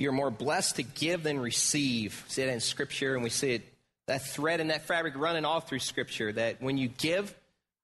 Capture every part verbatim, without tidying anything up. You're more blessed to give than receive. We see that in Scripture, and we see it, that thread and that fabric running all through Scripture, that when you give,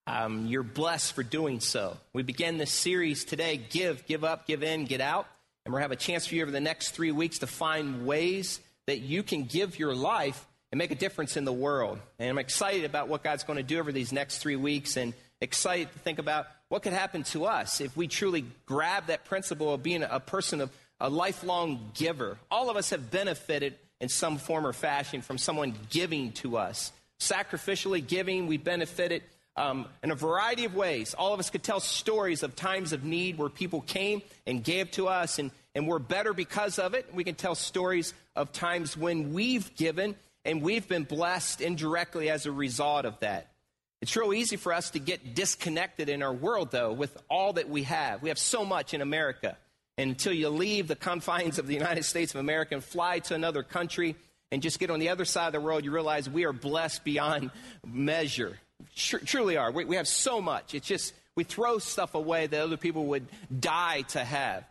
um, you're blessed for doing so. We begin this series today, Give, Give Up, Give In, Get Out, and we'll have a chance for you over the next three weeks to find ways that you can give your life and make a difference in the world. And I'm excited about what God's going to do over these next three weeks and excited to think about what could happen to us if we truly grab that principle of being a person of a lifelong giver. All of us have benefited in some form or fashion from someone giving to us. Sacrificially giving, we benefited um, in a variety of ways. All of us could tell stories of times of need where people came and gave to us, and, and we're better because of it. We can tell stories of times when we've given and we've been blessed indirectly as a result of that. It's real easy for us to get disconnected in our world, though, with all that we have. We have so much in America. And until you leave the confines of the United States of America and fly to another country and just get on the other side of the world, you realize we are blessed beyond measure. Tr- truly are. We, we have so much. It's just we throw stuff away that other people would die to have.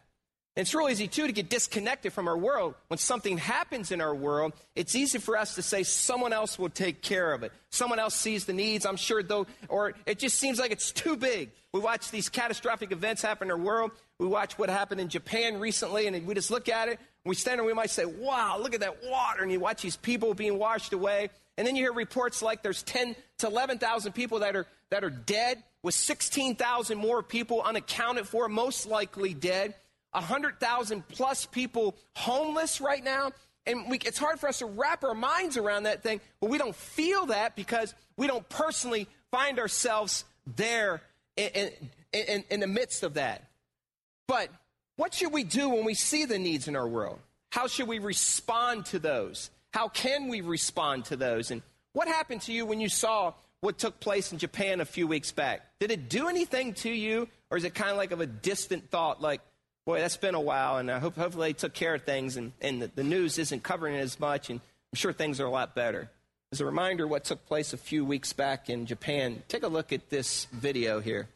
It's real easy, too, to get disconnected from our world. When something happens in our world, it's easy for us to say someone else will take care of it. Someone else sees the needs, I'm sure, though, or it just seems like it's too big. We watch these catastrophic events happen in our world. We watch what happened in Japan recently, and we just look at it. We stand there, we might say, wow, look at that water. And you watch these people being washed away. And then you hear reports like there's ten to eleven thousand people that are, that are dead, with sixteen thousand more people unaccounted for, most likely dead. one hundred thousand plus people homeless right now. And we, it's hard for us to wrap our minds around that thing, but we don't feel that because we don't personally find ourselves there in, in, in the midst of that. But what should we do when we see the needs in our world? How should we respond to those? How can we respond to those? And what happened to you when you saw what took place in Japan a few weeks back? Did it do anything to you, or is it kind of like of a distant thought, like, boy, that's been a while, and I hope hopefully they took care of things, and, and the, the news isn't covering it as much, and I'm sure things are a lot better. As a reminder, what took place a few weeks back in Japan, take a look at this video here.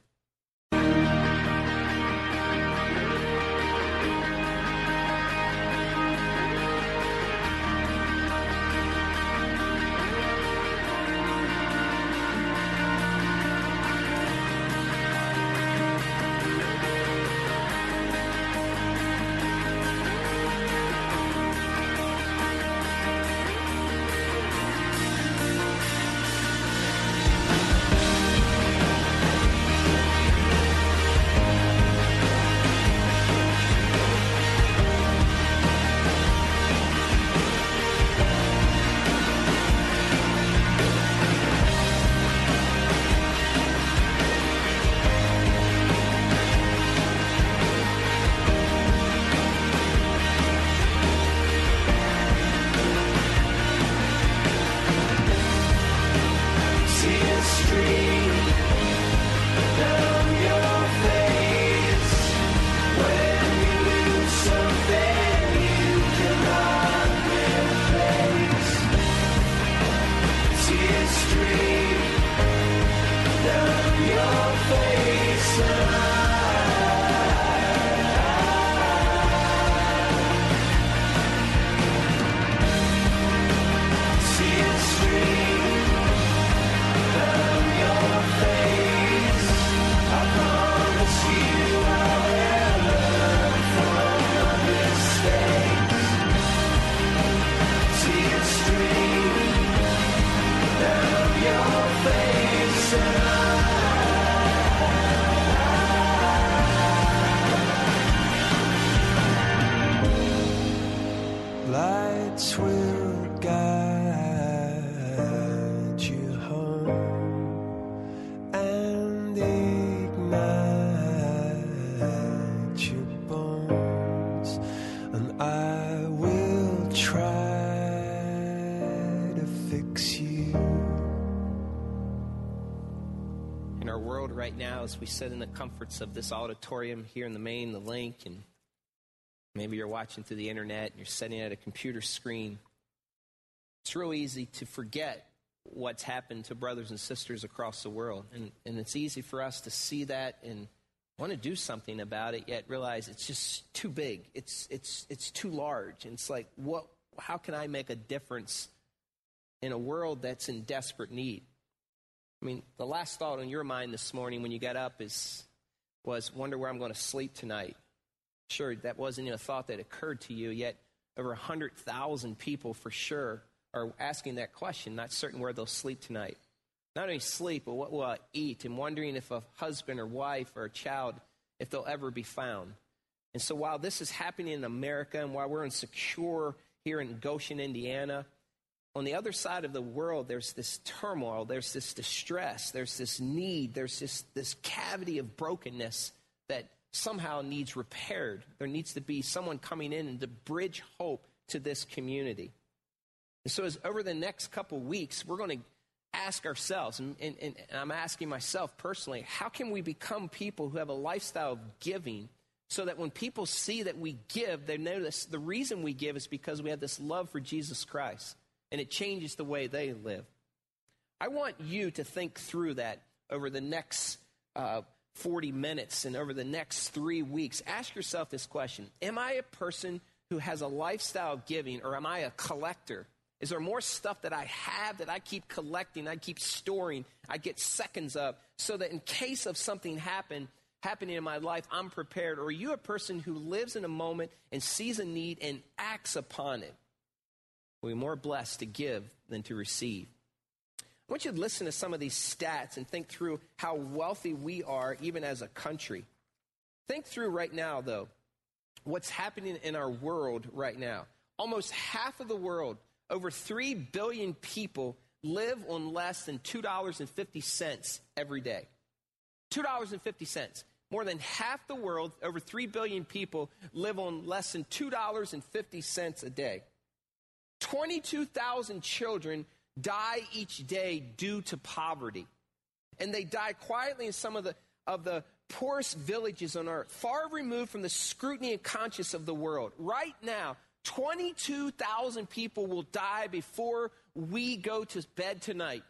As we sit in the comforts of this auditorium here in the main, the link, and maybe you're watching through the internet and you're sitting at a computer screen, it's real easy to forget what's happened to brothers and sisters across the world. And, and it's easy for us to see that and want to do something about it, yet realize it's just too big. It's it's it's too large. And it's like, what? How can I make a difference in a world that's in desperate need? I mean, the last thought on your mind this morning when you got up is was wonder where I'm going to sleep tonight. Sure, that wasn't even a thought that occurred to you, yet over one hundred thousand people for sure are asking that question, not certain where they'll sleep tonight. Not only sleep, but what will I eat, and wondering if a husband or wife or a child, if they'll ever be found. And so while this is happening in America and while we're insecure here in Goshen, Indiana, on the other side of the world, there's this turmoil, there's this distress, there's this need, there's this, this cavity of brokenness that somehow needs repaired. There needs to be someone coming in and to bridge hope to this community. And so as over the next couple weeks, we're going to ask ourselves, and, and, and I'm asking myself personally, how can we become people who have a lifestyle of giving so that when people see that we give, they notice the reason we give is because we have this love for Jesus Christ, and it changes the way they live. I want you to think through that over the next uh, forty minutes and over the next three weeks. Ask yourself this question. Am I a person who has a lifestyle of giving, or am I a collector? Is there more stuff that I have that I keep collecting, I keep storing, I get seconds of, so that in case of something happen, happening in my life, I'm prepared? Or are you a person who lives in a moment and sees a need and acts upon it? We're more blessed to give than to receive. I want you to listen to some of these stats and think through how wealthy we are, even as a country. Think through right now, though, what's happening in our world right now. Almost half of the world, over three billion people, live on less than two dollars and fifty cents every day. two dollars and fifty cents. More than half the world, over three billion people, live on less than two dollars and fifty cents a day. twenty-two thousand children die each day due to poverty. And they die quietly in some of the of the poorest villages on earth, far removed from the scrutiny and conscience of the world. Right now, twenty-two thousand people will die before we go to bed tonight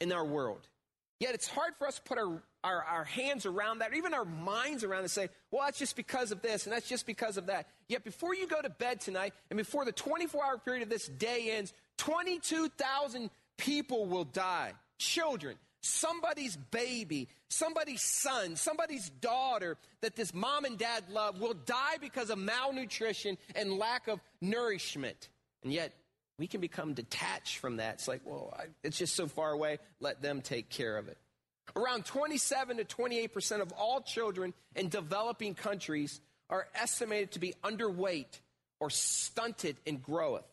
in our world. Yet it's hard for us to put our, our, our hands around that, or even our minds around it, and say, well, that's just because of this, and that's just because of that. Yet before you go to bed tonight, and before the twenty-four hour period of this day ends, twenty-two thousand people will die. Children, somebody's baby, somebody's son, somebody's daughter that this mom and dad love will die because of malnutrition and lack of nourishment. And yet we can become detached from that. It's like, well, I, it's just so far away. Let them take care of it. Around twenty-seven to twenty-eight percent of all children in developing countries are estimated to be underweight or stunted in growth.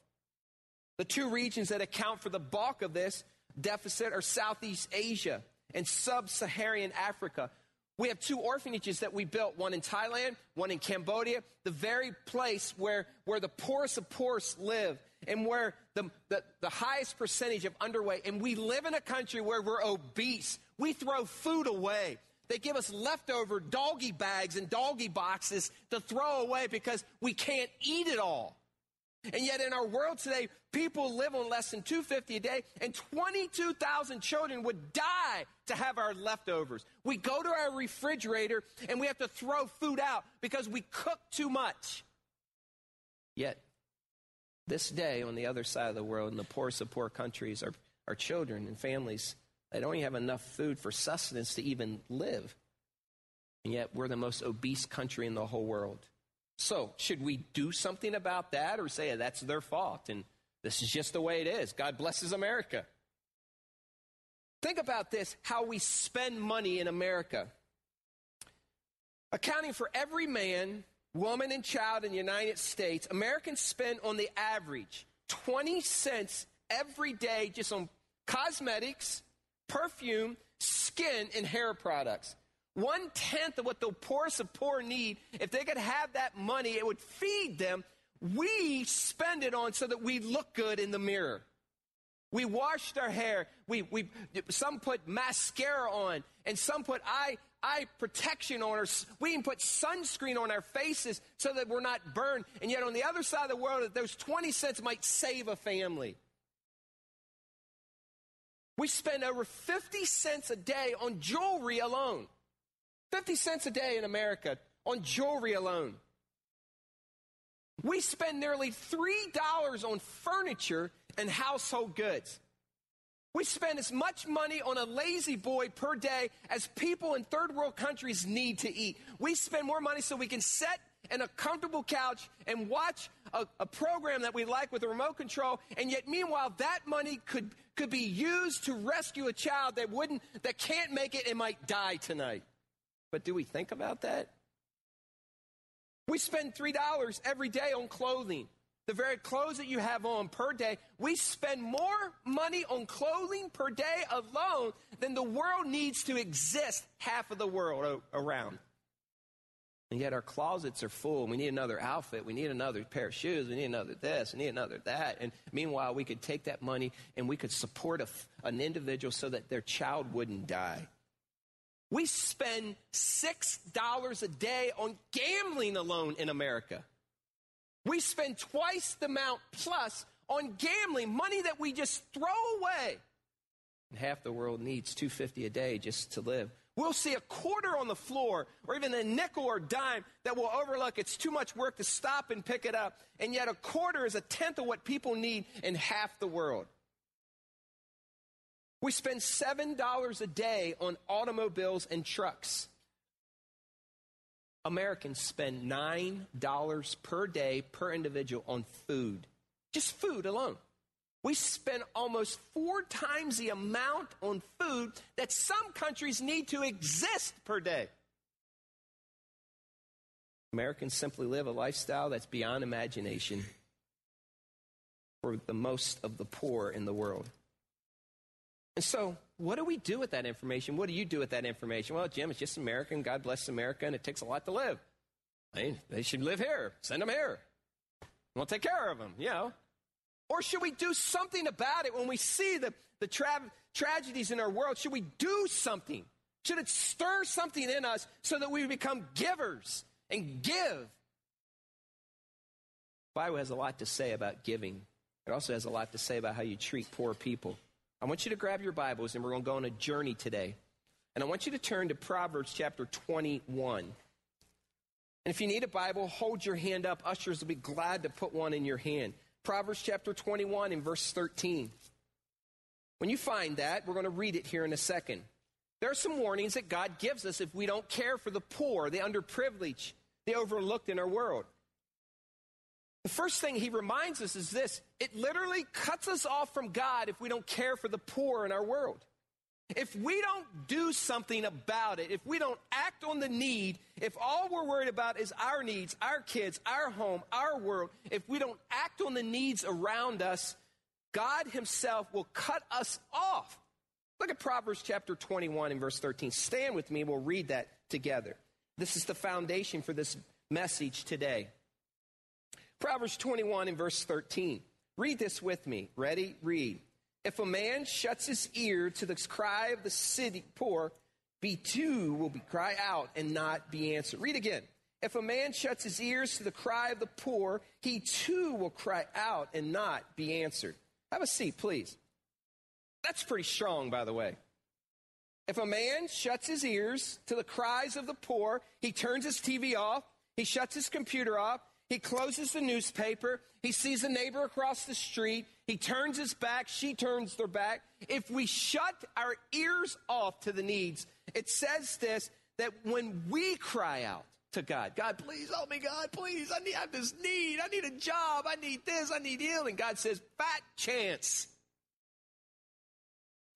The two regions that account for the bulk of this deficit are Southeast Asia and Sub-Saharan Africa. We have two orphanages that we built, one in Thailand, one in Cambodia, the very place where, where the poorest of poorest live and where the, the, the highest percentage of underweight. And we live in a country where we're obese. We throw food away. They give us leftover doggy bags and doggy boxes to throw away because we can't eat it all. And yet in our world today, people live on less than two hundred fifty dollars a day, and twenty-two thousand children would die to have our leftovers. We go to our refrigerator, and we have to throw food out because we cook too much. Yet, this day on the other side of the world, in the poorest of poor countries, our, our children and families, they don't even have enough food for sustenance to even live. And yet, we're the most obese country in the whole world. So should we do something about that, or say that's their fault and this is just the way it is? God blesses America. Think about this, how we spend money in America. Accounting for every man, woman, and child in the United States, Americans spend on the average twenty cents every day just on cosmetics, perfume, skin, and hair products. One-tenth of what the poorest of poor need, if they could have that money, it would feed them. We spend it on so that we look good in the mirror. We washed our hair. We, we, some put mascara on, and some put eye, eye protection on. Or we even put sunscreen on our faces so that we're not burned. And yet on the other side of the world, those twenty cents might save a family. We spend over fifty cents a day on jewelry alone. fifty cents a day in America on jewelry alone. We spend nearly three dollars on furniture and household goods. We spend as much money on a lazy boy per day as people in third world countries need to eat. We spend more money so we can sit in a comfortable couch and watch a, a program that we like with a remote control. And yet, meanwhile, that money could, could be used to rescue a child that wouldn't, that can't make it and might die tonight. But do we think about that? We spend three dollars every day on clothing. The very clothes that you have on per day, we spend more money on clothing per day alone than the world needs to exist, half of the world around. And yet our closets are full. We need another outfit. We need another pair of shoes. We need another this. We need another that. And meanwhile, we could take that money and we could support a, an individual so that their child wouldn't die. We spend six dollars a day on gambling alone in America. We spend twice the amount plus on gambling, money that we just throw away. And half the world needs two dollars and fifty cents a day just to live. We'll see a quarter on the floor or even a nickel or dime that we'll overlook. It's too much work to stop and pick it up. And yet a quarter is a tenth of what people need in half the world. We spend seven dollars a day on automobiles and trucks. Americans spend nine dollars per day per individual on food, just food alone. We spend almost four times the amount on food that some countries need to exist per day. Americans simply live a lifestyle that's beyond imagination for the most of the poor in the world. And so, what do we do with that information? What do you do with that information? Well, Jim, it's just America, and God bless America, and it takes a lot to live. I mean, they should live here. Send them here. We'll take care of them, you know. Or should we do something about it when we see the, the tra- tragedies in our world? Should we do something? Should it stir something in us so that we become givers and give? The Bible has a lot to say about giving. It also has a lot to say about how you treat poor people. I want you to grab your Bibles, and we're going to go on a journey today. And I want you to turn to Proverbs chapter twenty-one. And if you need a Bible, hold your hand up. Ushers will be glad to put one in your hand. Proverbs chapter twenty-one and verse thirteen. When you find that, we're going to read it here in a second. There are some warnings that God gives us if we don't care for the poor, the underprivileged, the overlooked in our world. The first thing he reminds us is this. It literally cuts us off from God if we don't care for the poor in our world. If we don't do something about it, if we don't act on the need, if all we're worried about is our needs, our kids, our home, our world, if we don't act on the needs around us, God himself will cut us off. Look at Proverbs chapter twenty-one and verse thirteen. Stand with me. We'll read that together. This is the foundation for this message today. Proverbs twenty-one and verse thirteen. Read this with me. Ready? Read. If a man shuts his ear to the cry of the city poor, he too will be cry out and not be answered. Read again. If a man shuts his ears to the cry of the poor, he too will cry out and not be answered. Have a seat, please. That's pretty strong, by the way. If a man shuts his ears to the cries of the poor, he turns his T V off, he shuts his computer off, he closes the newspaper. He sees a neighbor across the street. He turns his back. She turns their back. If we shut our ears off to the needs, it says this, that when we cry out to God, God, please help me, God, please. I need, I have this need. I need a job. I need this. I need healing. God says, fat chance.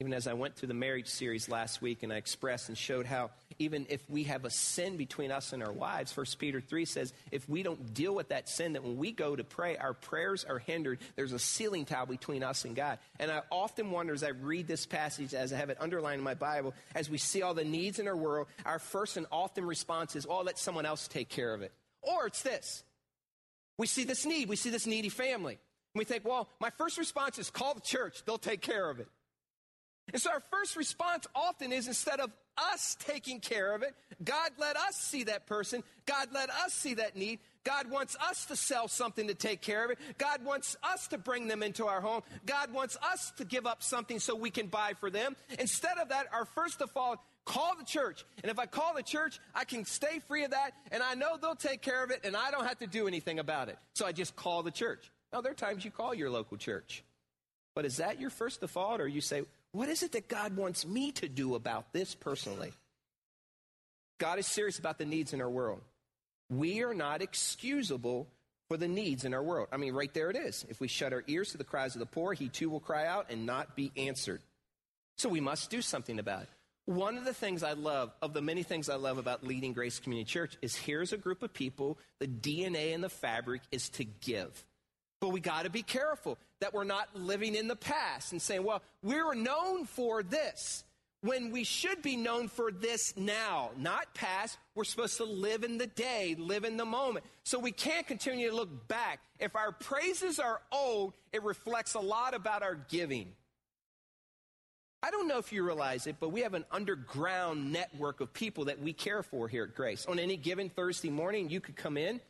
Even as I went through the marriage series last week and I expressed and showed how even if we have a sin between us and our wives, First Peter three says, if we don't deal with that sin, that when we go to pray, our prayers are hindered. There's a ceiling tile between us and God. And I often wonder as I read this passage, as I have it underlined in my Bible, as we see all the needs in our world, our first and often response is, oh, let someone else take care of it. Or it's this. We see this need. We see this needy family. And we think, well, my first response is call the church. They'll take care of it. And so our first response often is instead of us taking care of it, God let us see that person. God let us see that need. God wants us to sell something to take care of it. God wants us to bring them into our home. God wants us to give up something so we can buy for them. Instead of that, our first default Call the church. And if I call the church, I can stay free of that. And I know they'll take care of it. And I don't have to do anything about it. So I just call the church. Now, there are times you call your local church. But is that your first default? Or you say, what is it that God wants me to do about this personally? God is serious about the needs in our world. We are not excusable for the needs in our world. I mean, right there it is. If we shut our ears to the cries of the poor, he too will cry out and not be answered. So we must do something about it. One of the things I love, of the many things I love about leading Grace Community Church, is here's a group of people, the D N A and the fabric is to give. But we got to be careful that we're not living in the past and saying, well, we were known for this, when we should be known for this now, not past. We're supposed to live in the day, live in the moment. So we can't continue to look back. If our praises are old, it reflects a lot about our giving. I don't know if you realize it, but we have an underground network of people that we care for here at Grace. On any given Thursday morning, you could come in,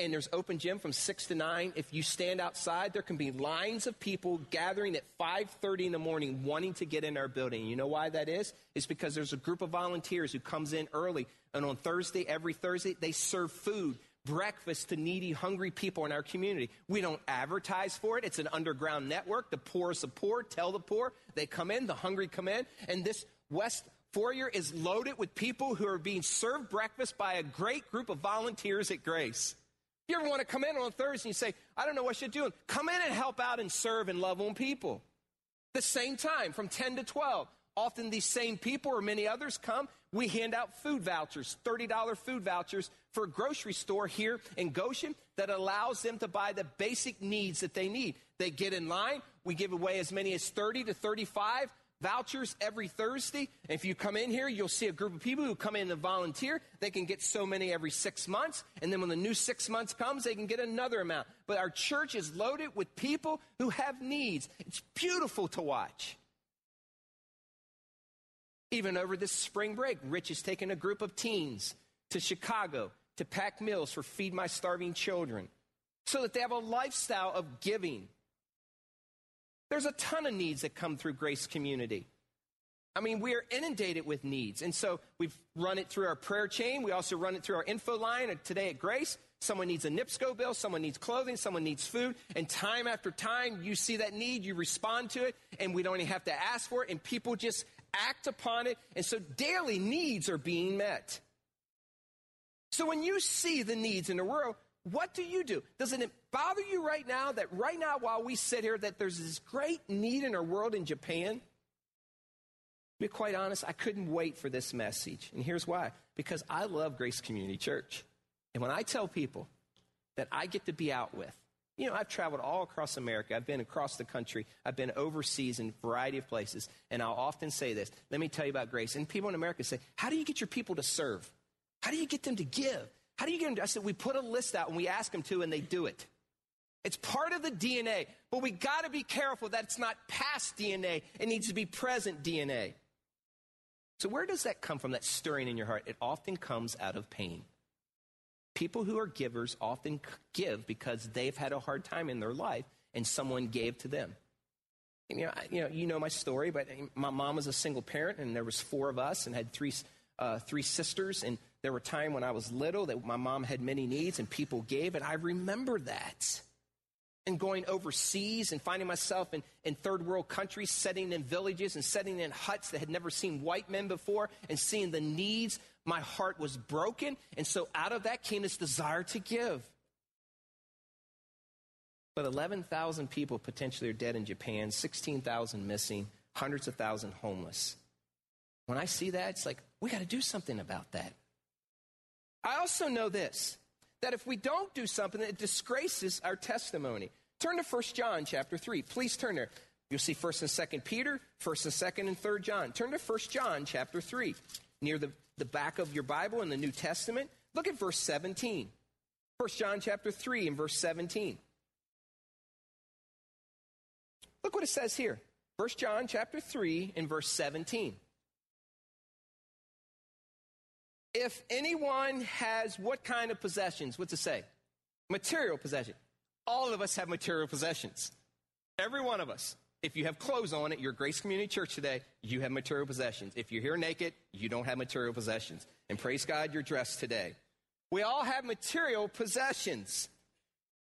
and there's open gym from six to nine. If you stand outside, there can be lines of people gathering at five thirty in the morning wanting to get in our building. You know why that is? It's because there's a group of volunteers who comes in early, and on Thursday, every Thursday, they serve food, breakfast to needy, hungry people in our community. We don't advertise for it. It's an underground network. The poor support, tell the poor. They come in, the hungry come in. And this West Foyer is loaded with people who are being served breakfast by a great group of volunteers at Grace. If you ever want to come in on Thursday and say, I don't know what you're doing, come in and help out and serve and love on people. The same time, from ten to twelve, often these same people or many others come. We hand out food vouchers, thirty dollar food vouchers for a grocery store here in Goshen that allows them to buy the basic needs that they need. They get in line. We give away as many as thirty to thirty-five vouchers every Thursday. And if you come in here, you'll see a group of people who come in and volunteer. They can get so many every six months. And then when the new six months comes, they can get another amount. But our church is loaded with people who have needs. It's beautiful to watch. Even over this spring break, Rich has taken a group of teens to Chicago to pack meals for Feed My Starving Children so that they have a lifestyle of giving. There's a ton of needs that come through Grace Community. I mean, we are inundated with needs. And so we've run it through our prayer chain. We also run it through our info line today at Grace. Someone needs a NIPSCO bill. Someone needs clothing. Someone needs food. And time after time, you see that need. You respond to it. And we don't even have to ask for it. And people just act upon it, and so daily needs are being met. So when you see the needs in the world, what do you do? Doesn't it bother you right now that right now while we sit here that there's this great need in our world in Japan? To be quite honest, I couldn't wait for this message, and here's why. Because I love Grace Community Church, and when I tell people that I get to be out with, you know, I've traveled all across America. I've been across the country. I've been overseas in a variety of places. And I'll often say this. Let me tell you about Grace. And people in America say, how do you get your people to serve? How do you get them to give? How do you get them to? I said, we put a list out and we ask them to, and they do it. It's part of the D N A. But we got to be careful that it's not past D N A. It needs to be present D N A. So where does that come from, that stirring in your heart? It often comes out of pain. People who are givers often give because they've had a hard time in their life and someone gave to them. And, you know, I, you know, you know my story, but my mom was a single parent, and there was four of us and had three, uh, three sisters. And there were times when I was little that my mom had many needs and people gave, and I remember that. And going overseas and finding myself in, in third world countries, setting in villages and setting in huts that had never seen white men before and seeing the needs, my heart was broken. And so out of that came this desire to give. But eleven thousand people potentially are dead in Japan, sixteen thousand missing, hundreds of thousands homeless. When I see that, it's like, we got to do something about that. I also know this, that if we don't do something, it disgraces our testimony. Turn to First John chapter three. Please turn there. You'll see First and Second Peter, First and Second and Third John. Turn to First John chapter three, near the, the back of your Bible in the New Testament. Look at verse seventeen. First John chapter three and verse seventeen. Look what it says here. First John chapter three and verse seventeen. If anyone has what kind of possessions? What's it say? Material possession. All of us have material possessions. Every one of us. If you have clothes on at your Grace Community Church today, you have material possessions. If you're here naked, you don't have material possessions. And praise God, you're dressed today. We all have material possessions.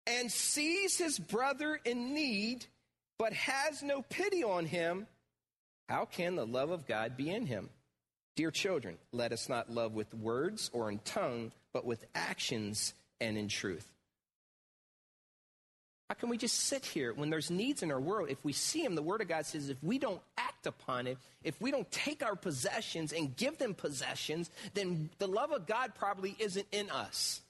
And sees his brother in need, but has no pity on him, how can the love of God be in him? Dear children, let us not love with words or in tongue, but with actions and in truth. How can we just sit here when there's needs in our world? If we see them, the Word of God says if we don't act upon it, if we don't take our possessions and give them possessions, then the love of God probably isn't in us.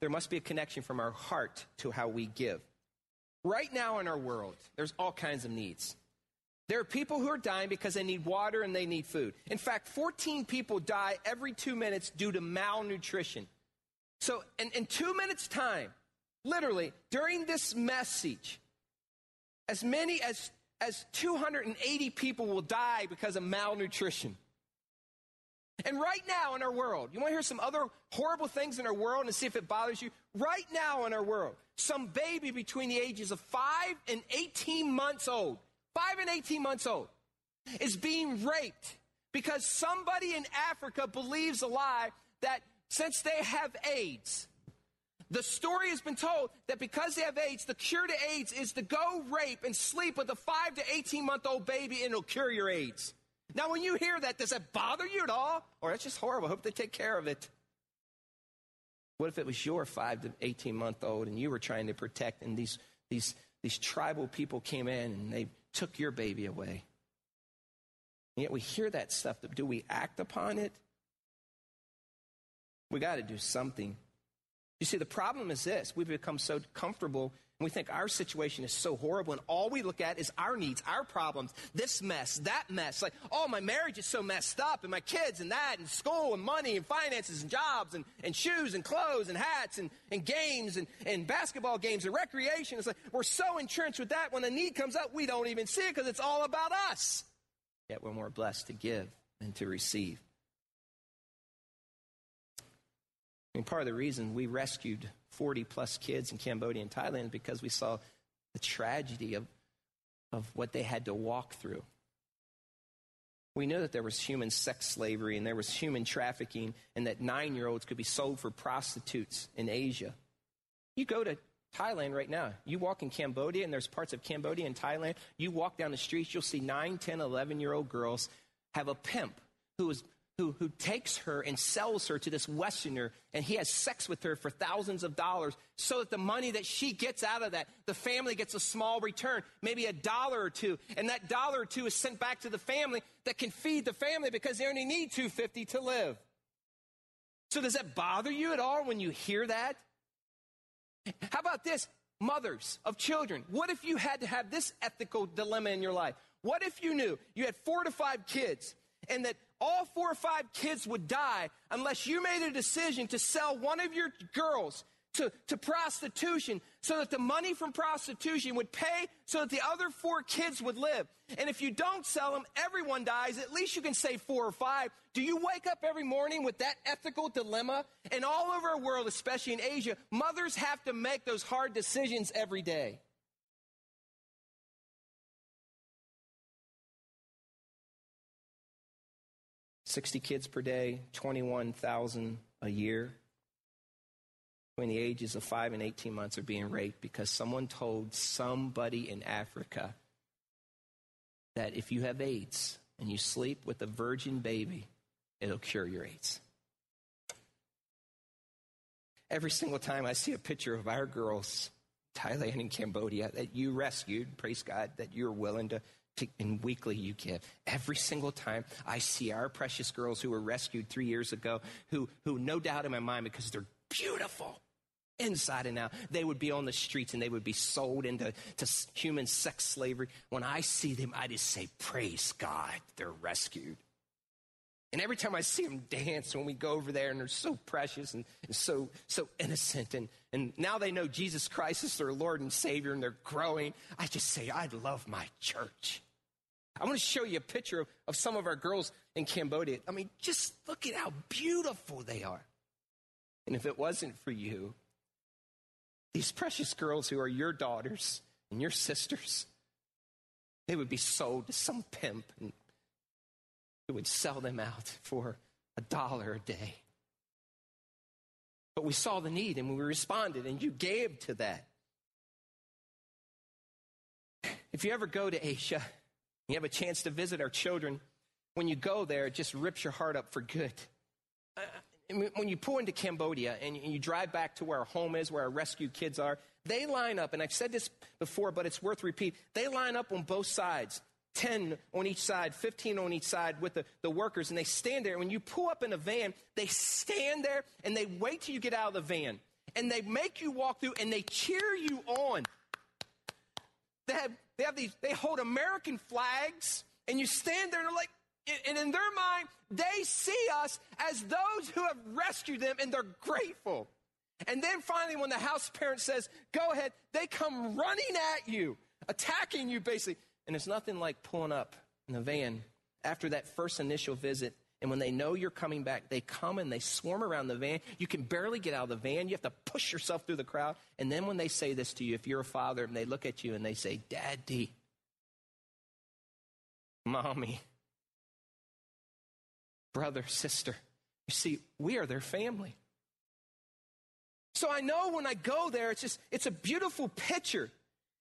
There must be a connection from our heart to how we give. Right now in our world, there's all kinds of needs. There are people who are dying because they need water and they need food. In fact, fourteen people die every two minutes due to malnutrition. So in, in two minutes' time, literally, during this message, as many as, as two hundred eighty people will die because of malnutrition. And right now in our world, you want to hear some other horrible things in our world and see if it bothers you? Right now in our world, some baby between the ages of five and eighteen months old, five and eighteen months old, is being raped because somebody in Africa believes a lie that since they have AIDS, the story has been told that because they have AIDS, the cure to AIDS is to go rape and sleep with a five to eighteen-month-old baby and it'll cure your AIDS. Now, when you hear that, does that bother you at all? Or that's just horrible. I hope they take care of it. What if it was your five to eighteen-month-old and you were trying to protect and these, these, these tribal people came in and they took your baby away? And yet we hear that stuff. Do we act upon it? We got to do something. You see, the problem is this. We've become so comfortable, and we think our situation is so horrible, and all we look at is our needs, our problems, this mess, that mess. Like, oh, my marriage is so messed up, and my kids, and that, and school, and money, and finances, and jobs, and, and shoes, and clothes, and hats, and, and games, and, and basketball games, and recreation. It's like we're so entrenched with that, when a need comes up, we don't even see it because it's all about us. Yet we're more blessed to give than to receive. And part of the reason we rescued forty-plus kids in Cambodia and Thailand is because we saw the tragedy of, of what they had to walk through. We know that there was human sex slavery and there was human trafficking and that nine-year-olds could be sold for prostitutes in Asia. You go to Thailand right now. You walk in Cambodia, and there's parts of Cambodia and Thailand. You walk down the streets, you'll see nine, ten, eleven-year-old girls have a pimp who is... Who, who takes her and sells her to this Westerner, and he has sex with her for thousands of dollars so that the money that she gets out of that, the family gets a small return, maybe a dollar or two, and that dollar or two is sent back to the family that can feed the family because they only need two hundred fifty dollars to live. So does that bother you at all when you hear that? How about this, mothers of children? What if you had to have this ethical dilemma in your life? What if you knew you had four to five kids and that all four or five kids would die unless you made a decision to sell one of your girls to, to prostitution so that the money from prostitution would pay so that the other four kids would live. And if you don't sell them, everyone dies. At least you can save four or five. Do you wake up every morning with that ethical dilemma? And all over our world, especially in Asia, mothers have to make those hard decisions every day. sixty kids per day, twenty-one thousand a year. Between the ages of five and eighteen months are being raped because someone told somebody in Africa that if you have AIDS and you sleep with a virgin baby, it'll cure your AIDS. Every single time I see a picture of our girls, Thailand and Cambodia, that you rescued, praise God, that you're willing to and weekly you give. Every single time I see our precious girls who were rescued three years ago, who, who no doubt in my mind, because they're beautiful inside and out, they would be on the streets and they would be sold into to human sex slavery. When I see them, I just say, praise God, they're rescued. And every time I see them dance when we go over there, and they're so precious and, and so so innocent, and, and now they know Jesus Christ is their Lord and Savior, and they're growing, I just say, I love my church. I want to show you a picture of, of some of our girls in Cambodia. I mean, just look at how beautiful they are. And if it wasn't for you, These precious girls who are your daughters and your sisters, they would be sold to some pimp and who would sell them out for a dollar a day. But we saw the need and we responded, and you gave to that. If you ever go to Asia, you have a chance to visit our children. When you go there, it just rips your heart up for good. Uh, and when you pull into Cambodia and you drive back to where our home is, where our rescue kids are, they line up, and I've said this before, but it's worth repeat. They line up on both sides, ten on each side, fifteen on each side with the, the workers, and they stand there. When you pull up in a van, they stand there, and they wait till you get out of the van, and they make you walk through, and they cheer you on. They have, they have these, they hold American flags, and you stand there, and they're like, and in their mind, they see us as those who have rescued them, and they're grateful. And then finally, when the house parent says, go ahead, they come running at you, attacking you basically. And it's nothing like pulling up in a van after that first initial visit. And when they know you're coming back, they come and they swarm around the van. You can barely get out of the van. You have to push yourself through the crowd. And then when they say this to you, if you're a father, and they look at you and they say, Daddy, Mommy, brother, sister. You see, we are their family. So I know when I go there, it's just, it's a beautiful picture.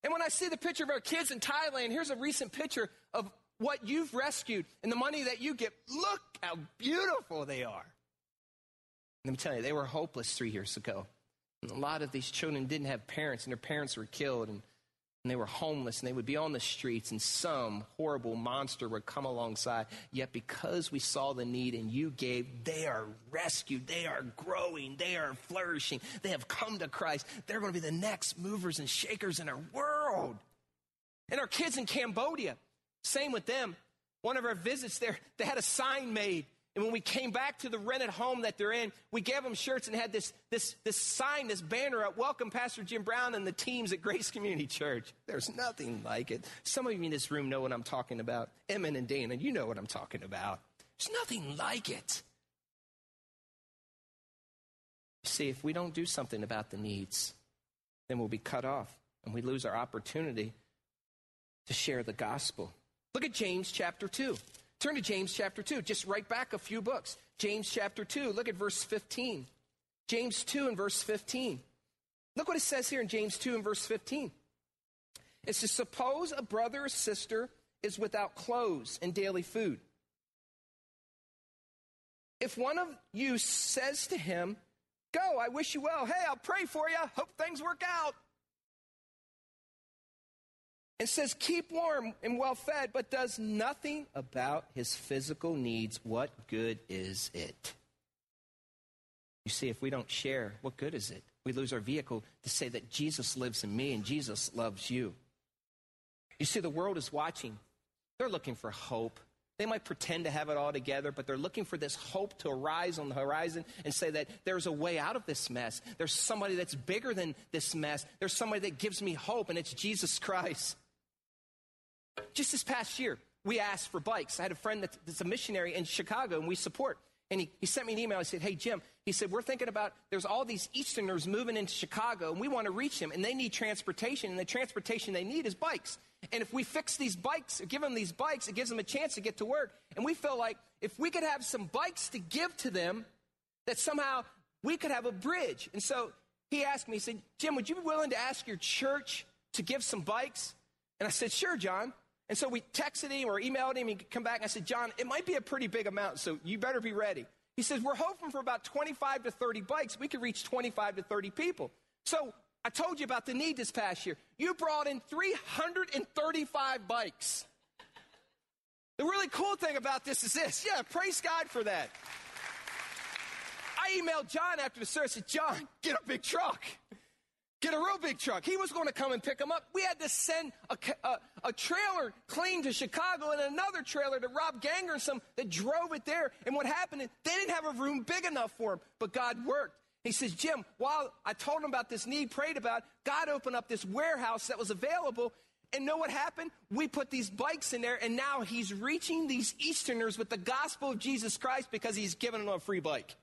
And when I see the picture of our kids in Thailand, here's a recent picture of what you've rescued and the money that you get. Look how beautiful they are. Let me tell you, they were hopeless three years ago. And a lot of these children didn't have parents, and their parents were killed, and, and they were homeless, and they would be on the streets, and some horrible monster would come alongside. Yet because we saw the need and you gave, they are rescued, they are growing, they are flourishing, they have come to Christ. They're going to be the next movers and shakers in our world. And our kids in Cambodia, same with them. One of our visits there, they had a sign made. And when we came back to the rented home that they're in, we gave them shirts and had this, this, this sign, this banner up, welcome Pastor Jim Brown and the teams at Grace Community Church. There's nothing like it. Some of you in this room know what I'm talking about. Emma and Dana, you know what I'm talking about. There's nothing like it. See, if we don't do something about the needs, then we'll be cut off and we lose our opportunity to share the gospel. Look at James chapter two. Turn to James chapter two, just right back a few books. James chapter two, look at verse fifteen. James two and verse fifteen. Look what it says here in James two and verse fifteen. It says, suppose a brother or sister is without clothes and daily food. If one of you says to him, go, I wish you well. Hey, I'll pray for you. Hope things work out. It says, keep warm and well fed, but does nothing about his physical needs. What good is it? You see, if we don't share, what good is it? We lose our vehicle to say that Jesus lives in me and Jesus loves you. You see, the world is watching. They're looking for hope. They might pretend to have it all together, but they're looking for this hope to arise on the horizon and say that there's a way out of this mess. There's somebody that's bigger than this mess. There's somebody that gives me hope, and it's Jesus Christ. Just this past year, we asked for bikes. I had a friend that's, that's a missionary in Chicago, and we support. And he, he sent me an email. I said, hey, Jim, he said, we're thinking about there's all these Easterners moving into Chicago, and we want to reach them, and they need transportation, and the transportation they need is bikes. And if we fix these bikes, or give them these bikes, it gives them a chance to get to work. And we feel like if we could have some bikes to give to them, that somehow we could have a bridge. And so he asked me, he said, Jim, would you be willing to ask your church to give some bikes? And I said, sure, John. And so we texted him or emailed him. He could come back. And I said, John, it might be a pretty big amount, so you better be ready. He says, we're hoping for about twenty-five to thirty bikes. We could reach twenty-five to thirty people. So I told you about the need this past year. You brought in three hundred thirty-five bikes. The really cool thing about this is this. Yeah, praise God for that. I emailed John after the service. I said, John, get a big truck. Get a real big truck. He was going to come and pick them up. We had to send a, a, a trailer clean to Chicago and another trailer to Rob Ganger and some that drove it there. And what happened is they didn't have a room big enough for him, but God worked. He says, Jim, while I told him about this need, prayed about, God opened up this warehouse that was available. And know what happened? We put these bikes in there, and now he's reaching these Easterners with the gospel of Jesus Christ because he's giving them a free bike.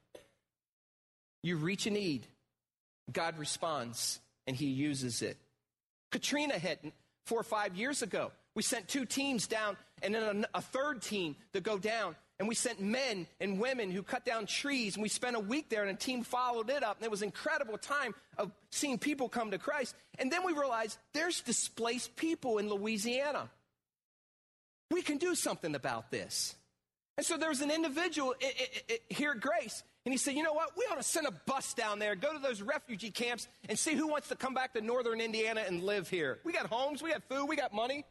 You reach a need. God responds. and he uses it. Katrina hit four or five years ago. We sent two teams down and then a third team to go down. And we sent men and women who cut down trees. And we spent a week there, and a team followed it up. And it was an incredible time of seeing people come to Christ. And then we realized there's displaced people in Louisiana. We can do something about this. And so there was an individual it, it, it, here at Grace, and he said, you know what? We ought to send a bus down there, go to those refugee camps, and see who wants to come back to Northern Indiana and live here. We got homes, we got food, we got money.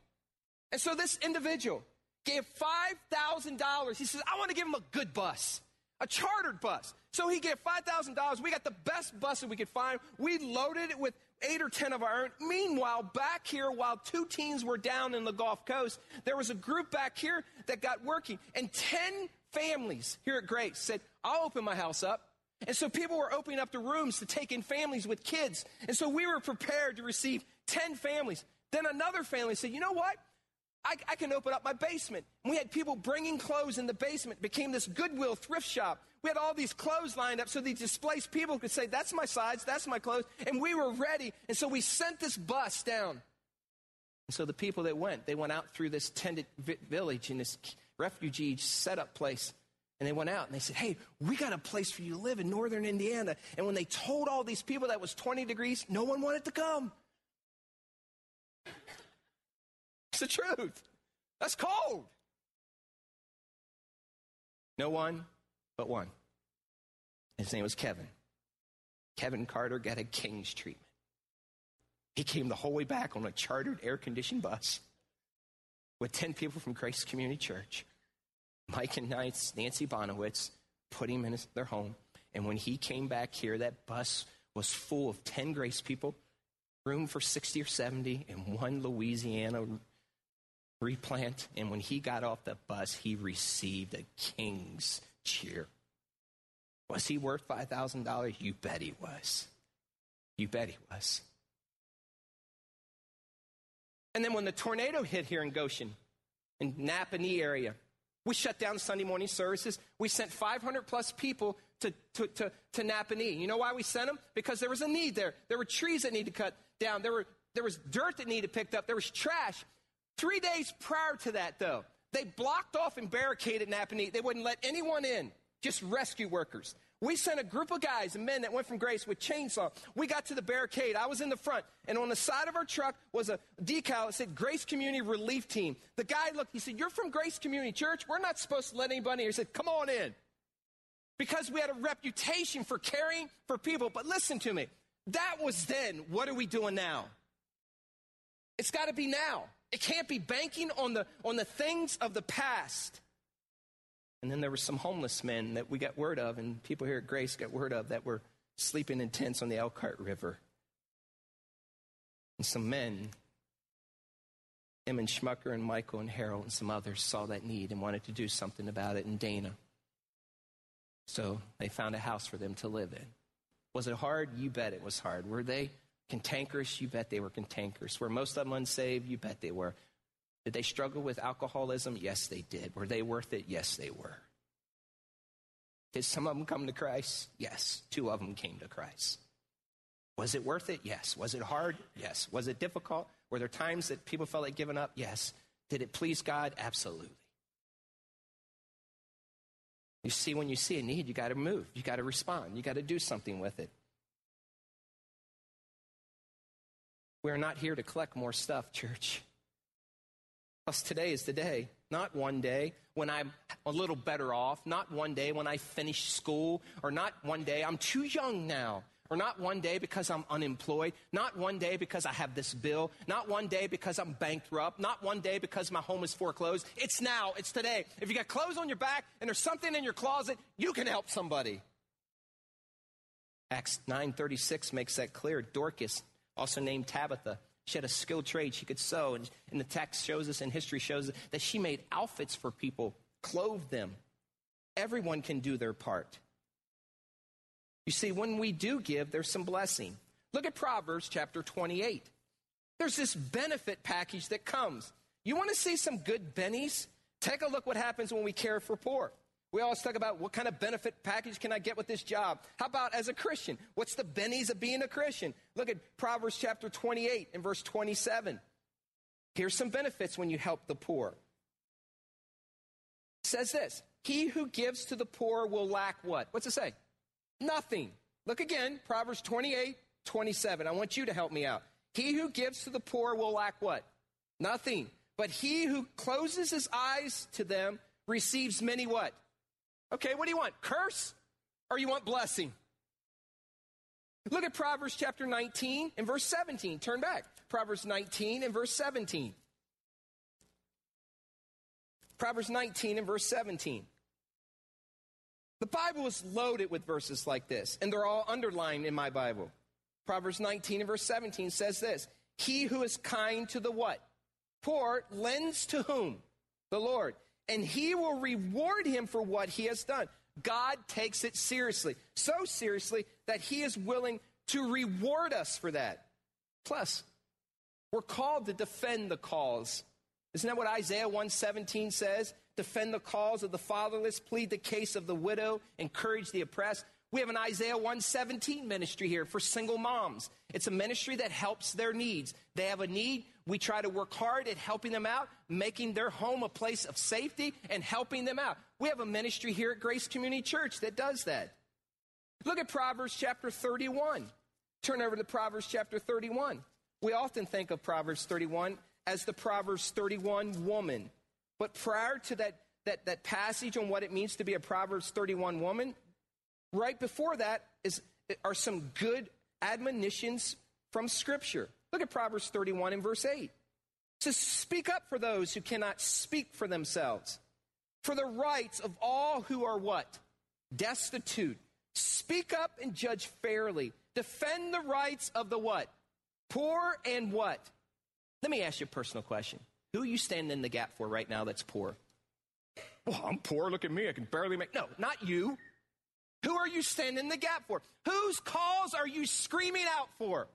And so this individual gave five thousand dollars. He says, I want to give him a good bus, a chartered bus. So he gave five thousand dollars. We got the best bus that we could find. We loaded it with eight or ten of our own. Meanwhile, back here, while two teens were down in the Gulf Coast, there was a group back here that got working. And ten families here at Grace said, I'll open my house up. And so people were opening up the rooms to take in families with kids. And so we were prepared to receive ten families. Then another family said, you know what? I, I can open up my basement. And we had people bringing clothes in the basement. It became this Goodwill thrift shop. We had all these clothes lined up so these displaced people could say, that's my size, that's my clothes. And we were ready. And so we sent this bus down. And so the people that went, they went out through this tented vi- village in this refugee setup place. And they went out and they said, hey, we got a place for you to live in Northern Indiana. And when they told all these people that was twenty degrees, no one wanted to come. It's the truth. That's cold. No one but one. His name was Kevin. Kevin Carter got a king's treatment. He came the whole way back on a chartered air-conditioned bus with ten people from Grace Community Church. Mike and Knights, Nancy Bonowitz, put him in his, their home. And when he came back here, that bus was full of ten Grace people, room for sixty or seventy, and one Louisiana replant. And when he got off the bus, he received a king's cheer. Was he worth five thousand dollars? You bet he was. You bet he was. And then when the tornado hit here in Goshen, in Napanee area, we shut down Sunday morning services. We sent five hundred plus people to, to, to, to Napanee. You know why we sent them? Because there was a need there. There were trees that needed to cut down. There were there was dirt that needed picked up. There was trash. Three days prior to that, though, they blocked off and barricaded Napanee. They wouldn't let anyone in, just rescue workers. We sent a group of guys and men that went from Grace with chainsaw. We got to the barricade. I was in the front, and on the side of our truck was a decal that said, Grace Community Relief Team. The guy looked. He said, you're from Grace Community Church? We're not supposed to let anybody in. He said, come on in. Because we had a reputation for caring for people. But listen to me. That was then. What are we doing now? It's got to be now. It can't be banking on the on the things of the past. And then there were some homeless men that we got word of, and people here at Grace got word of, that were sleeping in tents on the Elkhart River. And some men, Emma and Schmucker and Michael and Harold and some others, saw that need and wanted to do something about it in Dana. So they found a house for them to live in. Was it hard? You bet it was hard. Were they cantankerous? You bet they were cantankerous. Were most of them unsaved? You bet they were. Did they struggle with alcoholism? Yes, they did. Were they worth it? Yes, they were. Did some of them come to Christ? Yes, two of them came to Christ. Was it worth it? Yes. Was it hard? Yes. Was it difficult? Were there times that people felt like giving up? Yes. Did it please God? Absolutely. You see, when you see a need, you got to move. You got to respond. You got to do something with it. We're not here to collect more stuff, church. Plus, today is the day, not one day when I'm a little better off, not one day when I finish school, or not one day I'm too young now, or not one day because I'm unemployed, not one day because I have this bill, not one day because I'm bankrupt, not one day because my home is foreclosed. It's now. It's today. If you got clothes on your back and there's something in your closet, you can help somebody. Acts nine thirty-six makes that clear. Dorcas, also named Tabitha, she had a skilled trade. She could sew. And, and the text shows us, and history shows us, that she made outfits for people, clothed them. Everyone can do their part. You see, when we do give, there's some blessing. Look at Proverbs chapter twenty-eight. There's this benefit package that comes. You want to see some good bennies? Take a look what happens when we care for poor. We always talk about what kind of benefit package can I get with this job? How about as a Christian? What's the bennies of being a Christian? Look at Proverbs chapter twenty-eight and verse twenty-seven. Here's some benefits when you help the poor. It says this, he who gives to the poor will lack what? What's it say? Nothing. Look again, Proverbs twenty-eight, twenty-seven. I want you to help me out. He who gives to the poor will lack what? Nothing. But he who closes his eyes to them receives many what? Okay, what do you want? Curse or you want blessing? Look at Proverbs chapter nineteen and verse seventeen. Turn back. Proverbs nineteen and verse seventeen. Proverbs nineteen and verse seventeen. The Bible is loaded with verses like this, and they're all underlined in my Bible. Proverbs nineteen and verse seventeen says this, he who is kind to the what? Poor lends to whom? The Lord. And he will reward him for what he has done. God takes it seriously, so seriously that he is willing to reward us for that. Plus, we're called to defend the cause. Isn't that what Isaiah one seventeen says? Defend the cause of the fatherless, plead the case of the widow, encourage the oppressed. We have an Isaiah one seventeen ministry here for single moms. It's a ministry that helps their needs. They have a need. We try to work hard at helping them out, making their home a place of safety and helping them out. We have a ministry here at Grace Community Church that does that. Look at Proverbs chapter thirty-one. Turn over to Proverbs chapter thirty-one. We often think of Proverbs thirty-one as the Proverbs thirty-one woman. But prior to that, that, that passage on what it means to be a Proverbs thirty-one woman, right before that is are some good admonitions from Scripture. Look at Proverbs thirty-one and verse eight. It says, speak up for those who cannot speak for themselves, for the rights of all who are what? Destitute. Speak up and judge fairly. Defend the rights of the what? Poor and what? Let me ask you a personal question. Who are you standing in the gap for right now that's poor? Well, I'm poor. Look at me. I can barely make. No, not you. Who are you standing in the gap for? Whose cause are you screaming out for?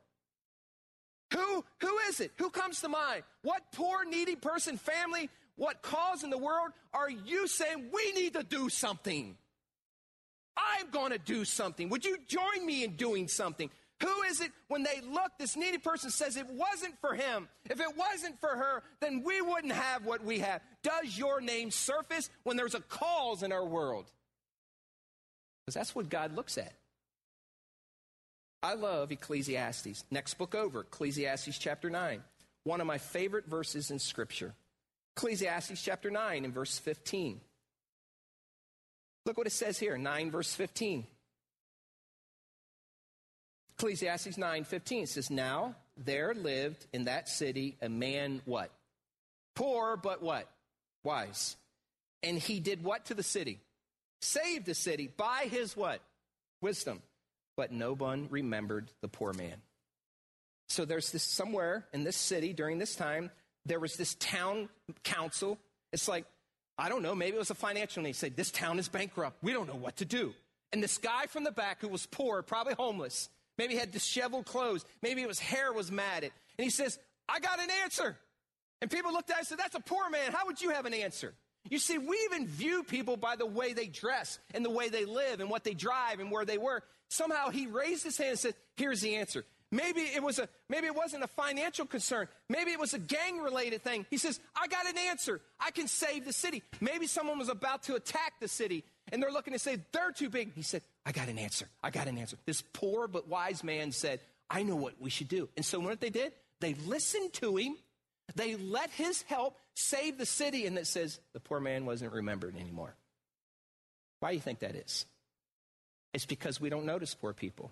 Who, who is it? Who comes to mind? What poor, needy person, family, what cause in the world are you saying we need to do something? I'm going to do something. Would you join me in doing something? Who is it when they look, this needy person says it wasn't for him. If it wasn't for her, then we wouldn't have what we have. Does your name surface when there's a cause in our world? Because that's what God looks at. I love Ecclesiastes. Next book over, Ecclesiastes chapter nine. One of my favorite verses in Scripture. Ecclesiastes chapter nine and verse fifteen. Look what it says here, nine verse fifteen. Ecclesiastes nine, fifteen says, now there lived in that city a man what? Poor, but what? Wise. And he did what to the city? Saved the city by his what? Wisdom. But no one remembered the poor man. So there's this somewhere in this city during this time, there was this town council. It's like, I don't know, maybe it was a financial need. Say, this town is bankrupt. We don't know what to do. And this guy from the back who was poor, probably homeless, maybe had disheveled clothes, maybe his hair was matted. And he says, I got an answer. And people looked at him and said, that's a poor man. How would you have an answer? You see, we even view people by the way they dress and the way they live and what they drive and where they work. Somehow he raised his hand and said, here's the answer. Maybe it was a, maybe it wasn't a financial concern. Maybe it was a gang-related thing. He says, I got an answer. I can save the city. Maybe someone was about to attack the city, and they're looking to say, they're too big. He said, I got an answer. I got an answer. This poor but wise man said, I know what we should do. And so what they did, they listened to him. They let his help save the city. And it says the poor man wasn't remembered anymore. Why do you think that is? It's because we don't notice poor people.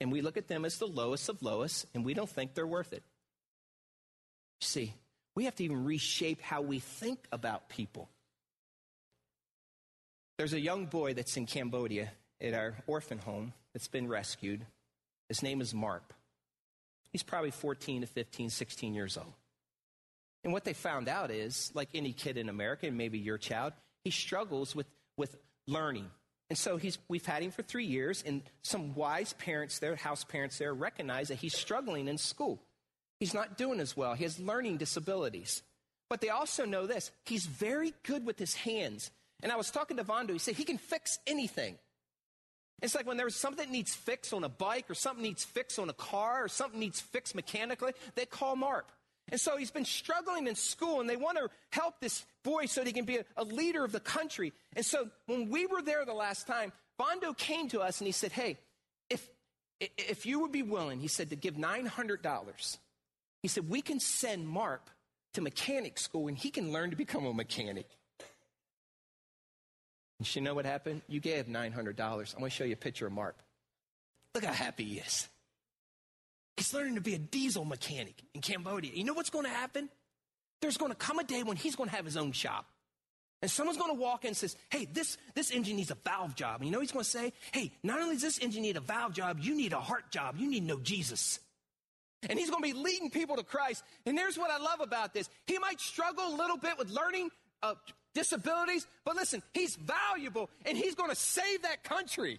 And we look at them as the lowest of lowest, and we don't think they're worth it. See, we have to even reshape how we think about people. There's a young boy that's in Cambodia at our orphan home that's been rescued. His name is Marp. He's probably fourteen to fifteen, sixteen years old. And what they found out is, like any kid in America, and maybe your child, he struggles with, with learning. And so he's, we've had him for three years, and some wise parents there, house parents there, recognize that he's struggling in school. He's not doing as well. He has learning disabilities. But they also know this. He's very good with his hands. And I was talking to Vondo. He said he can fix anything. It's like when there's something that needs fixed on a bike or something needs fixed on a car or something needs fixed mechanically, they call Marp. And so he's been struggling in school, and they want to help this boy so that he can be a, a leader of the country. And so when we were there the last time, Bondo came to us and he said, hey, if if you would be willing, he said, to give nine hundred dollars, he said, we can send Marp to mechanic school, and he can learn to become a mechanic. And you know what happened? You gave nine hundred dollars. I want to show you a picture of Marp. Look how happy he is. He's learning to be a diesel mechanic in Cambodia. You know what's going to happen? There's going to come a day when he's going to have his own shop. And someone's going to walk in and says, hey, this, this engine needs a valve job. And you know what he's going to say? Hey, not only does this engine need a valve job, you need a heart job. You need to know Jesus. And he's going to be leading people to Christ. And here's what I love about this. He might struggle a little bit with learning uh, disabilities, but listen, he's valuable, and he's going to save that country.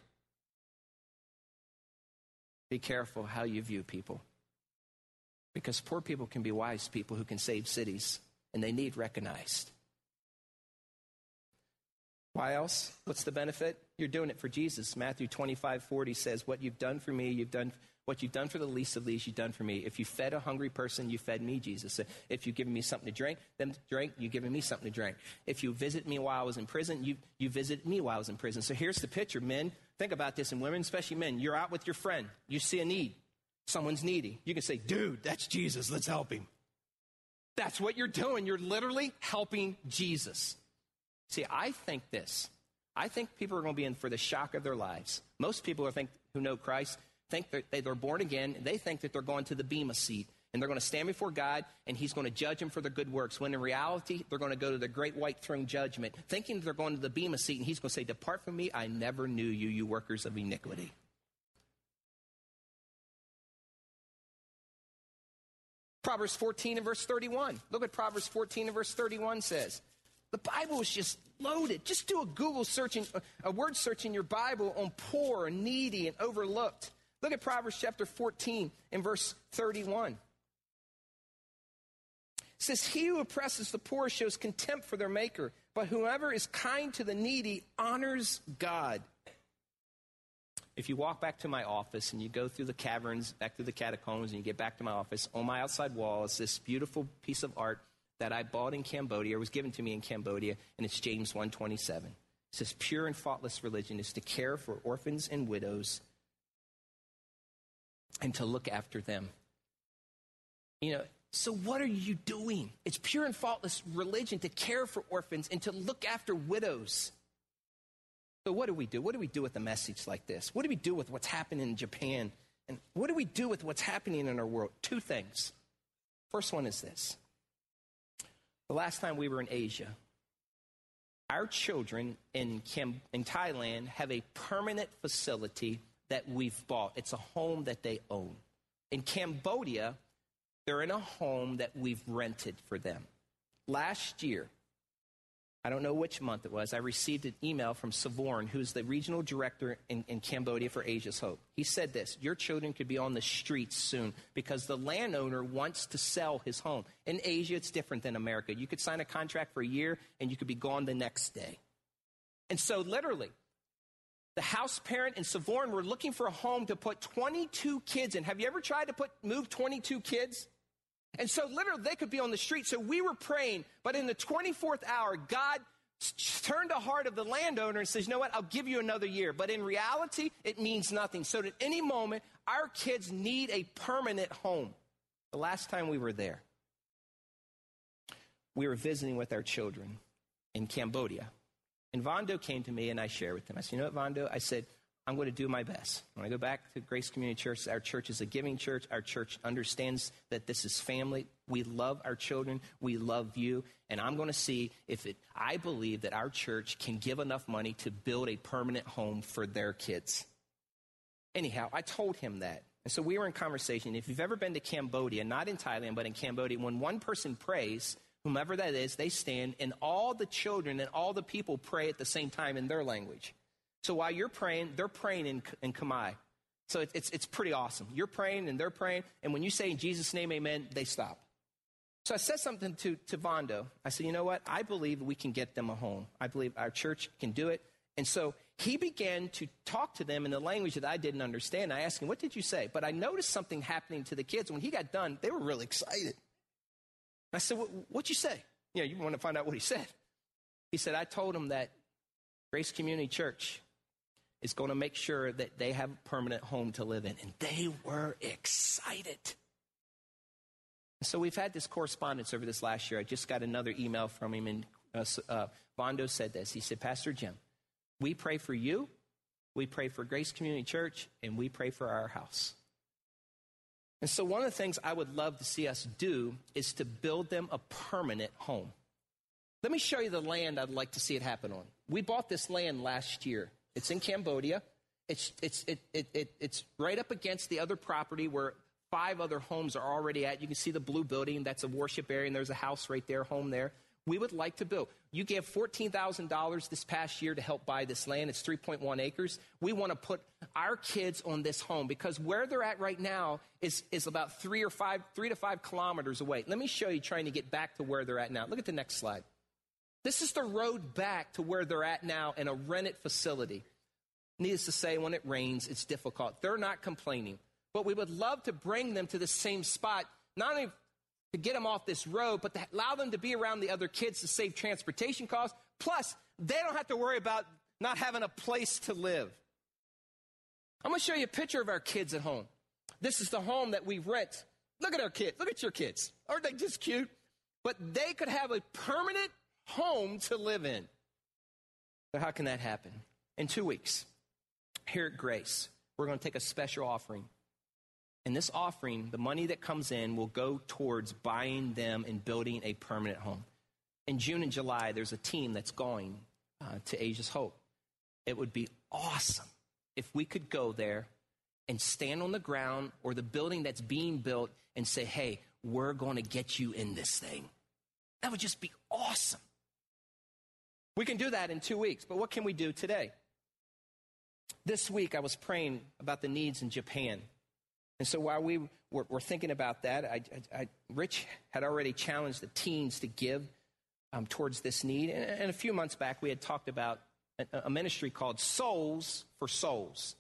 Be careful how you view people, because poor people can be wise people who can save cities, and they need recognized. Why else? What's the benefit? You're doing it for Jesus. Matthew twenty-five forty says, what you've done for me, you've done what you've done for the least of these, you've done for me. If you fed a hungry person, you fed me, Jesus. If you've given me something to drink, them drink, you've given me something to drink. If you visit me while I was in prison, you you visit me while I was in prison. So here's the picture, men. Think about this, and women, especially men. You're out with your friend. You see a need. Someone's needy. You can say, dude, that's Jesus. Let's help him. That's what you're doing. You're literally helping Jesus. See, I think this. I think people are going to be in for the shock of their lives. Most people who think who know Christ think that they're born again. They think that they're going to the Bema seat, and they're going to stand before God, and he's going to judge them for their good works, when in reality, they're going to go to the great white throne judgment, thinking they're going to the Bema seat, and he's going to say, depart from me, I never knew you, you workers of iniquity. Proverbs fourteen and verse thirty-one. Look what Proverbs fourteen and verse thirty-one says. The Bible is just loaded. Just do a Google search, in, a word search in your Bible on poor and needy and overlooked. Look at Proverbs chapter fourteen and verse thirty-one. It says, he who oppresses the poor shows contempt for their maker, but whoever is kind to the needy honors God. If you walk back to my office and you go through the caverns, back through the catacombs, and you get back to my office, on my outside wall is this beautiful piece of art that I bought in Cambodia, or was given to me in Cambodia, and it's James one twenty-seven. It says, pure and faultless religion is to care for orphans and widows and to look after them. You know, so what are you doing? It's pure and faultless religion to care for orphans and to look after widows. So what do we do? What do we do with a message like this? What do we do with what's happening in Japan? And what do we do with what's happening in our world? Two things. First one is this. The last time we were in Asia, our children in Cam- in Thailand have a permanent facility that we've bought. It's a home that they own. In Cambodia, they're in a home that we've rented for them. Last year, I don't know which month it was, I received an email from Savorn, who's the regional director in, in Cambodia for Asia's Hope. He said this, your children could be on the streets soon because the landowner wants to sell his home. In Asia, it's different than America. You could sign a contract for a year and you could be gone the next day. And so literally, the house parent in Savorn were looking for a home to put twenty-two kids in. Have you ever tried to put move twenty-two kids? And so literally they could be on the street. So we were praying, but in the twenty-fourth hour, God turned the heart of the landowner and says, you know what, I'll give you another year. But in reality, it means nothing. So at any moment, our kids need a permanent home. The last time we were there, we were visiting with our children in Cambodia. And Vondo came to me and I shared with him. I said, you know what, Vondo? I said, I'm going to do my best. When I go back to Grace Community Church, our church is a giving church. Our church understands that this is family. We love our children. We love you. And I'm going to see if it, I believe that our church can give enough money to build a permanent home for their kids. Anyhow, I told him that. And so we were in conversation. If you've ever been to Cambodia, not in Thailand, but in Cambodia, when one person prays, whomever that is, they stand and all the children and all the people pray at the same time in their language. So while you're praying, they're praying in, in Khmer. So it, it's, it's pretty awesome. You're praying and they're praying. And when you say in Jesus' name, amen, they stop. So I said something to, to Vondo. I said, you know what? I believe we can get them a home. I believe our church can do it. And so he began to talk to them in the language that I didn't understand. I asked him, what did you say? But I noticed something happening to the kids. When he got done, they were really excited. I said, what'd you say? You know, you want to find out what he said. He said, I told him that Grace Community Church is going to make sure that they have a permanent home to live in. And they were excited. And so we've had this correspondence over this last year. I just got another email from him, and uh, uh, Bondo said this. He said, Pastor Jim, we pray for you, we pray for Grace Community Church, and we pray for our house. And so one of the things I would love to see us do is to build them a permanent home. Let me show you the land I'd like to see it happen on. We bought this land last year. It's in Cambodia. It's, it's, it, it, it, it's right up against the other property where five other homes are already at. You can see the blue building. That's a worship area, and there's a house right there, home there. We would like to build. You gave fourteen thousand dollars this past year to help buy this land. It's three point one acres. We want to put our kids on this home because where they're at right now is, is about three or five, three to five kilometers away. Let me show you trying to get back to where they're at now. Look at the next slide. This is the road back to where they're at now in a rented facility. Needless to say, when it rains, it's difficult. They're not complaining, but we would love to bring them to the same spot, not only to get them off this road, but to allow them to be around the other kids to save transportation costs. Plus, they don't have to worry about not having a place to live. I'm going to show you a picture of our kids at home. This is the home that we rent. Look at our kids. Look at your kids. Aren't they just cute? But they could have a permanent home to live in. So how can that happen? In two weeks, here at Grace, we're going to take a special offering. And this offering, the money that comes in, will go towards buying them and building a permanent home. In June and July, there's a team that's going uh, to Asia's Hope. It would be awesome if we could go there and stand on the ground or the building that's being built and say, hey, we're going to get you in this thing. That would just be awesome. We can do that in two weeks, but what can we do today? This week, I was praying about the needs in Japan. And so while we were, were thinking about that, I, I, I, Rich had already challenged the teens to give um, towards this need. And, and a few months back, we had talked about a, a ministry called Soles for Souls.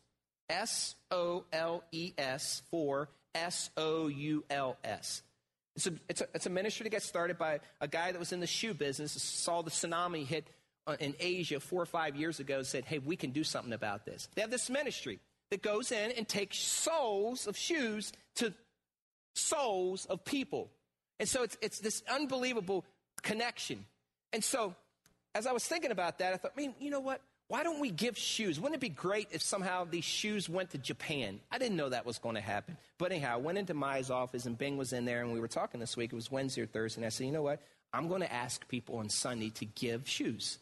S O L E S for S O U L S. It's a, it's a, it's a ministry that got started by a guy that was in the shoe business, saw the tsunami hit in Asia four or five years ago, said, hey, we can do something about this. They have this ministry that goes in and takes soles of shoes to souls of people. And so it's it's this unbelievable connection. And so as I was thinking about that, I thought, I mean, you know what? Why don't we give shoes? Wouldn't it be great if somehow these shoes went to Japan? I didn't know that was going to happen. But anyhow, I went into Mai's office, and Bing was in there, and we were talking this week. It was Wednesday or Thursday. And I said, you know what? I'm going to ask people on Sunday to give shoes.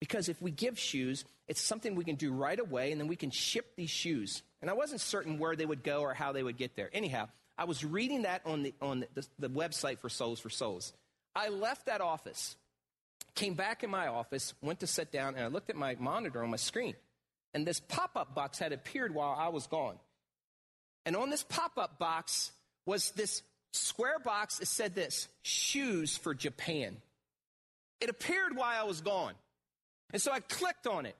Because if we give shoes, it's something we can do right away, and then we can ship these shoes. And I wasn't certain where they would go or how they would get there. Anyhow, I was reading that on the on the, the website for Souls for Souls. I left that office, came back in my office, went to sit down, and I looked at my monitor on my screen. And this pop-up box had appeared while I was gone. And on this pop-up box was this square box that said this, Shoes for Japan. It appeared while I was gone. And so I clicked on it.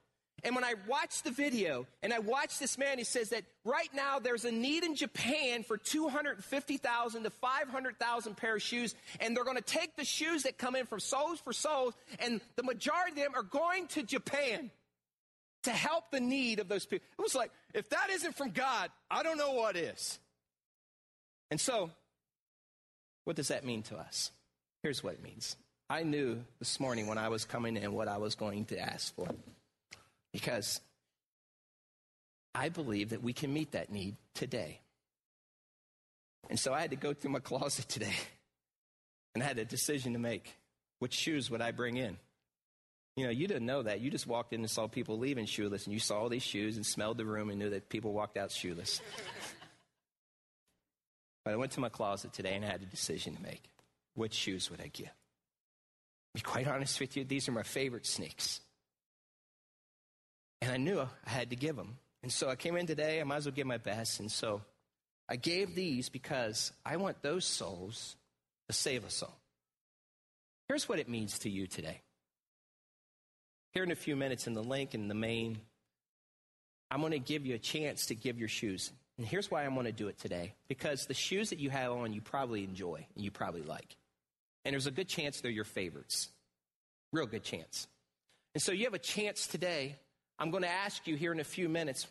And when I watched the video and I watched this man, he says that right now there's a need in Japan for two hundred fifty thousand to five hundred thousand pair of shoes. And they're going to take the shoes that come in from Souls for Souls. And the majority of them are going to Japan to help the need of those people. It was like, if that isn't from God, I don't know what is. And so what does that mean to us? Here's what it means. I knew this morning when I was coming in what I was going to ask for, because I believe that we can meet that need today. And so I had to go through my closet today, and I had a decision to make. Which shoes would I bring in? You know, you didn't know that. You just walked in and saw people leaving shoeless, and you saw all these shoes and smelled the room and knew that people walked out shoeless. But I went to my closet today, and I had a decision to make. Which shoes would I give? To be quite honest with you, these are my favorite sneaks. And I knew I had to give them. And so I came in today, I might as well give my best. And so I gave these because I want those souls to save us all. Here's what it means to you today. Here in a few minutes in the link in the main, I'm going to give you a chance to give your shoes. And here's why I'm going to do it today. Because the shoes that you have on, you probably enjoy and you probably like. And there's a good chance they're your favorites. Real good chance. And so you have a chance today. I'm going to ask you here in a few minutes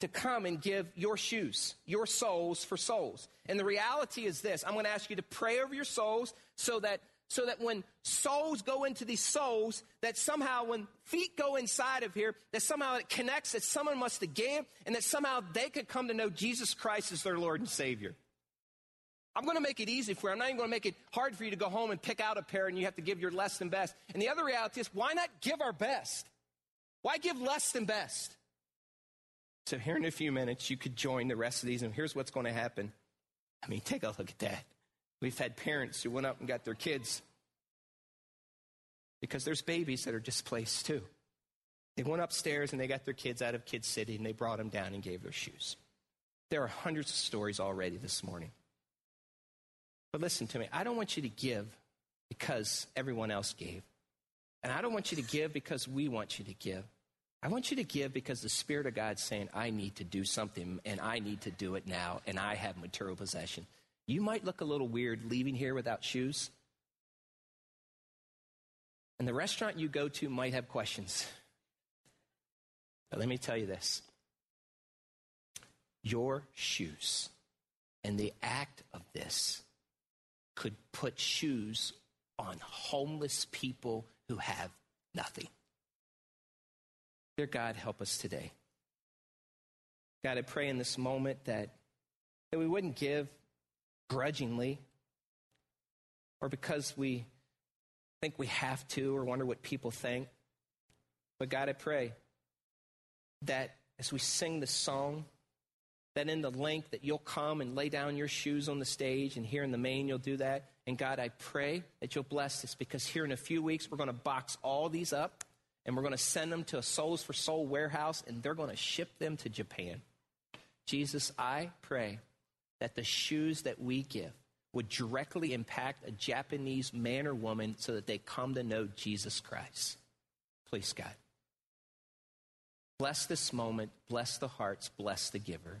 to come and give your shoes, your souls for souls. And the reality is this. I'm going to ask you to pray over your souls so that so that when souls go into these souls, that somehow when feet go inside of here, that somehow it connects, that someone must have gave, and that somehow they could come to know Jesus Christ as their Lord and Savior. I'm going to make it easy for you. I'm not even going to make it hard for you to go home and pick out a pair and you have to give your less than best. And the other reality is, why not give our best? Why give less than best? So here in a few minutes, you could join the rest of these. And here's what's going to happen. I mean, take a look at that. We've had parents who went up and got their kids because there's babies that are displaced too. They went upstairs and they got their kids out of Kid City and they brought them down and gave their shoes. There are hundreds of stories already this morning. But listen to me. I don't want you to give because everyone else gave. And I don't want you to give because we want you to give. I want you to give because the Spirit of God's saying, I need to do something, and I need to do it now, and I have material possession. You might look a little weird leaving here without shoes. And the restaurant you go to might have questions. But let me tell you this. Your shoes and the act of this could put shoes on homeless people who have nothing. Dear God, help us today. God, I pray in this moment that, that we wouldn't give grudgingly or because we think we have to or wonder what people think. But God, I pray that as we sing this song, that in the link that you'll come and lay down your shoes on the stage, and here in the main you'll do that. And God, I pray that you'll bless this, because here in a few weeks we're going to box all these up. And we're going to send them to a Souls for Soul warehouse, and they're going to ship them to Japan. Jesus, I pray that the shoes that we give would directly impact a Japanese man or woman so that they come to know Jesus Christ. Please, God. Bless this moment, bless the hearts, bless the giver.